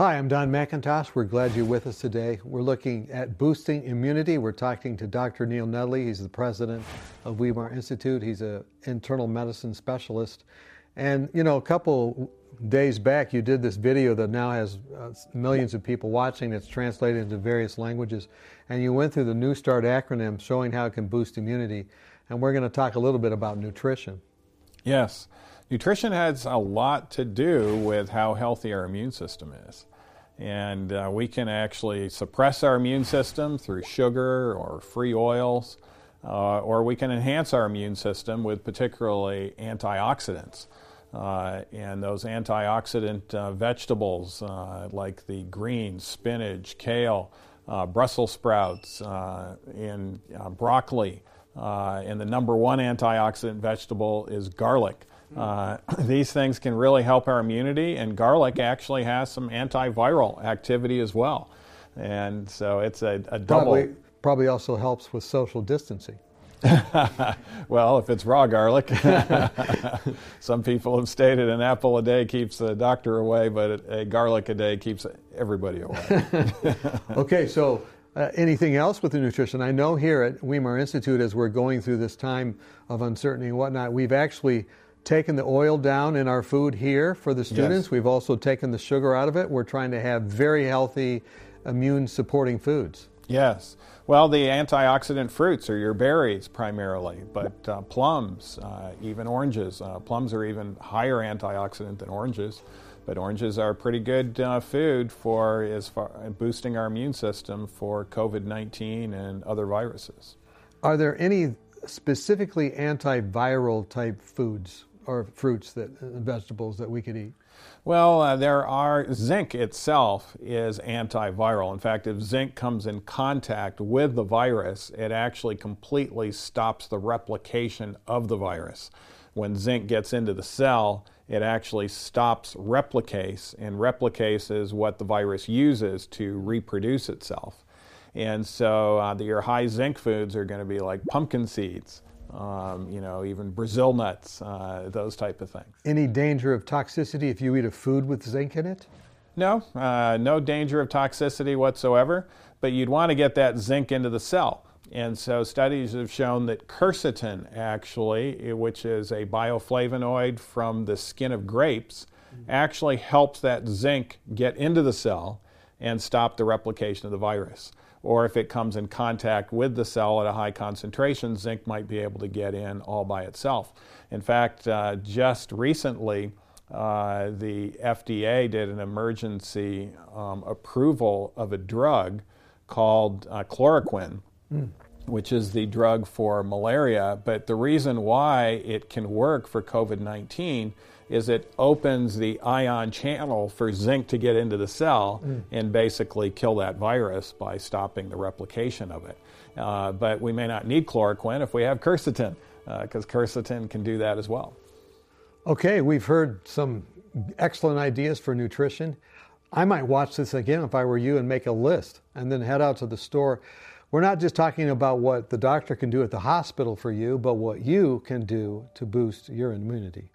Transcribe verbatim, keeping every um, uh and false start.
Hi, I'm Don McIntosh. We're glad you're with us today. We're looking at boosting immunity. We're talking to Doctor Neil Nedley. He's the president of Weimar Institute. He's an internal medicine specialist. And, you know, a couple days back, you did this video that now has uh, millions of people watching. It's translated into various languages. And you went through the New START acronym showing how it can boost immunity. And we're going to talk a little bit about nutrition. Yes. Nutrition has a lot to do with how healthy our immune system is. And uh, we can actually suppress our immune system through sugar or free oils, uh, or we can enhance our immune system with particularly antioxidants. Uh, and those antioxidant uh, vegetables uh, like the greens, spinach, kale, uh, Brussels sprouts, uh, and uh, broccoli. Uh, and the number one antioxidant vegetable is garlic. Uh, these things can really help our immunity, and garlic actually has some antiviral activity as well. And so it's a, a double. Probably, probably also helps with social distancing. Well, if it's raw garlic. Some people have stated an apple a day keeps the doctor away, but a garlic a day keeps everybody away. Okay, so Uh, anything else with the nutrition? I know here at Weimar Institute, as we're going through this time of uncertainty and whatnot, we've actually taken the oil down in our food here for the students. Yes. We've also taken the sugar out of it. We're trying to have very healthy, immune-supporting foods. Yes. Well, the antioxidant fruits are your berries primarily, but uh, plums, uh, even oranges. Uh, plums are even higher antioxidant than oranges. But oranges are pretty good uh, food for as far uh, boosting our immune system for COVID nineteen and other viruses. Are there any specifically antiviral type foods or fruits that uh, vegetables that we could eat? Well, uh, there are. Zinc itself is antiviral. In fact, if zinc comes in contact with the virus, it actually completely stops the replication of the virus. When zinc gets into the cell, it actually stops replicase, and replicase is what the virus uses to reproduce itself. And so uh, the, your high zinc foods are going to be like pumpkin seeds, um, you know, even Brazil nuts, uh, those type of things. Any danger of toxicity if you eat a food with zinc in it? No, uh, no danger of toxicity whatsoever, but you'd want to get that zinc into the cell. And so studies have shown that quercetin, actually, which is a bioflavonoid from the skin of grapes, actually helps that zinc get into the cell and stop the replication of the virus. Or if it comes in contact with the cell at a high concentration, zinc might be able to get in all by itself. In fact, uh, just recently, uh, the F D A did an emergency um, approval of a drug called uh, chloroquine. Mm. Which is the drug for malaria, but the reason why it can work for COVID nineteen is it opens the ion channel for zinc to get into the cell mm. and basically kill that virus by stopping the replication of it. Uh, but we may not need chloroquine if we have quercetin, because uh, quercetin can do that as well. Okay, we've heard some excellent ideas for nutrition. I might watch this again if I were you and make a list and then head out to the store. We're not just talking about what the doctor can do at the hospital for you, but what you can do to boost your immunity.